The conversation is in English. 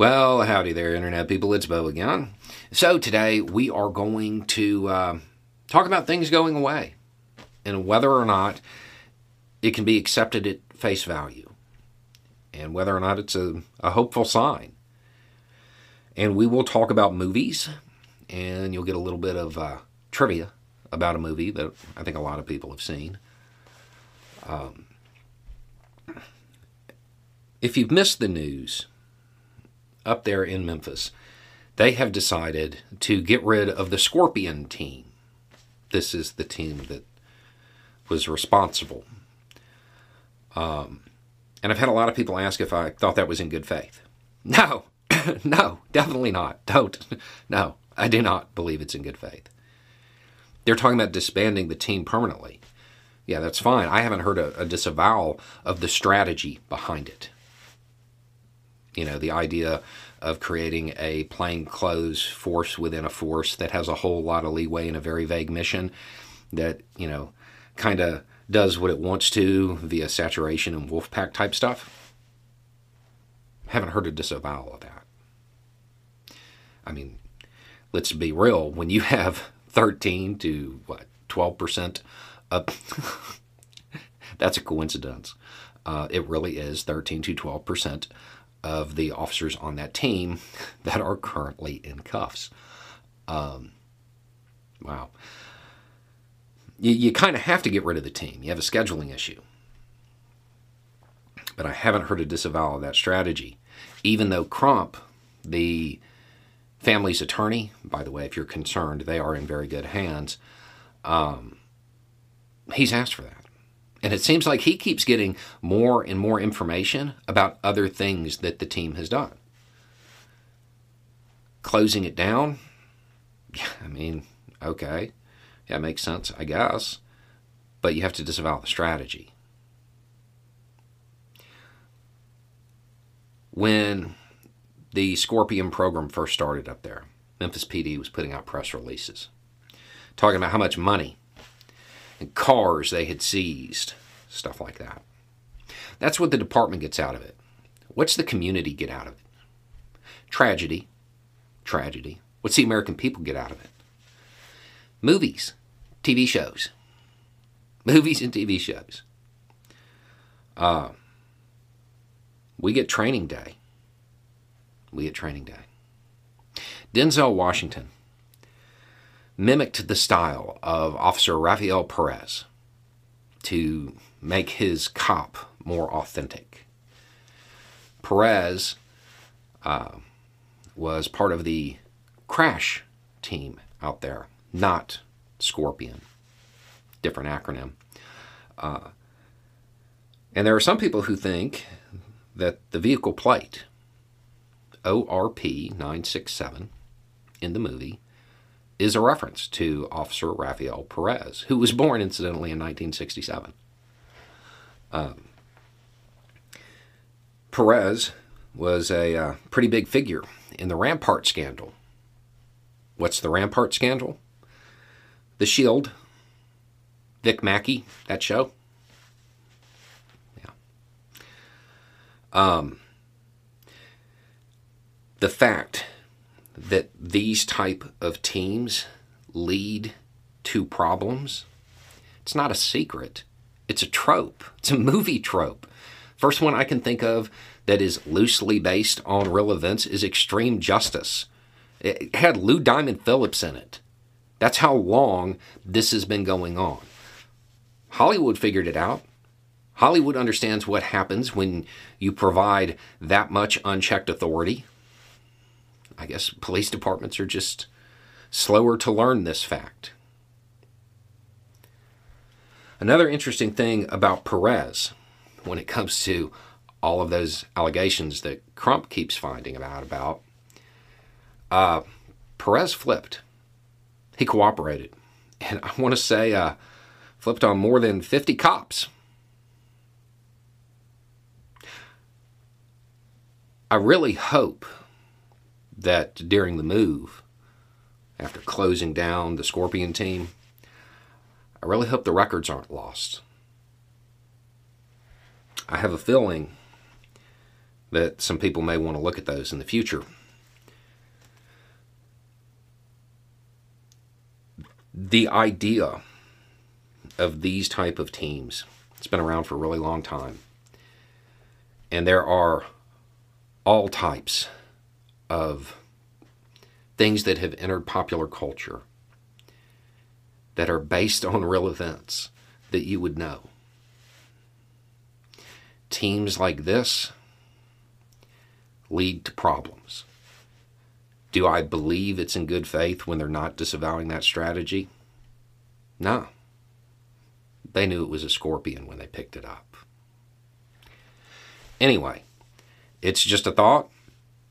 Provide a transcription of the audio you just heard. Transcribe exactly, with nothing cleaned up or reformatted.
Well, howdy there, Internet people. It's Beau again. So today we are going to uh, talk about things going away and whether or not it can be accepted at face value and whether or not it's a, a hopeful sign. And we will talk about movies, and you'll get a little bit of uh, trivia about a movie that I think a lot of people have seen. Um, if you've missed the news, up there in Memphis, they have decided to get rid of the Scorpion team. This is the team that was responsible. Um, and I've had a lot of people ask if I thought that was in good faith. No, no, definitely not. Don't. No, I do not believe it's in good faith. They're talking about disbanding the team permanently. Yeah, that's fine. I haven't heard a, a disavowal of the strategy behind it. You know, the idea of creating a plainclothes force within a force that has a whole lot of leeway in a very vague mission that, you know, kind of does what it wants to via saturation and wolfpack type stuff. Haven't heard a disavowal of that. I mean, let's be real. When you have thirteen to, what, twelve percent up, that's a coincidence. Uh, it really is thirteen to twelve percent of the officers on that team that are currently in cuffs. Um, wow. You, you kind of have to get rid of the team. You have a scheduling issue. But I haven't heard a disavowal of that strategy. Even though Crump, the family's attorney, by the way, if you're concerned, they are in very good hands, um, he's asked for that. And it seems like he keeps getting more and more information about other things that the team has done. Closing it down? Yeah, I mean, okay. Yeah, it makes sense, I guess. But you have to disavow the strategy. When the Scorpion program first started up there, Memphis P D was putting out press releases talking about how much money and cars they had seized, stuff like that. That's what the department gets out of it. What's the community get out of it? Tragedy. Tragedy. What's the American people get out of it? Movies. T V shows. Movies and T V shows. Uh, we get Training Day. We get Training Day. Denzel Washington mimicked the style of Officer Rafael Perez to make his cop more authentic. Perez uh, was part of the crash team out there, not Scorpion. Different acronym. Uh, and there are some people who think that the vehicle plate, O R P nine six seven, in the movie, is a reference to Officer Rafael Perez, who was born, incidentally, in nineteen sixty-seven. Um, Perez was a uh, pretty big figure in the Rampart scandal. What's the Rampart scandal? The Shield, Vic Mackey, that show. Yeah. Um, the fact that these type of teams lead to problems, it's not a secret. It's a trope. It's a movie trope. First one I can think of that is loosely based on real events is Extreme Justice. It had Lou Diamond Phillips in it. That's how long this has been going on. Hollywood figured it out. Hollywood understands what happens when you provide that much unchecked authority. I guess police departments are just slower to learn this fact. Another interesting thing about Perez, when it comes to all of those allegations that Crump keeps finding out about, uh, Perez flipped. He cooperated. And I want to say uh, flipped on more than fifty cops. I really hope that during the move, after closing down the Scorpion team, I really hope the records aren't lost. I have a feeling that some people may want to look at those in the future. The idea of these type of teams, it's been around for a really long time. And there are all types of things that have entered popular culture that are based on real events that you would know. Teams like this lead to problems. Do I believe it's in good faith when they're not disavowing that strategy? No. They knew it was a scorpion when they picked it up. Anyway, it's just a thought.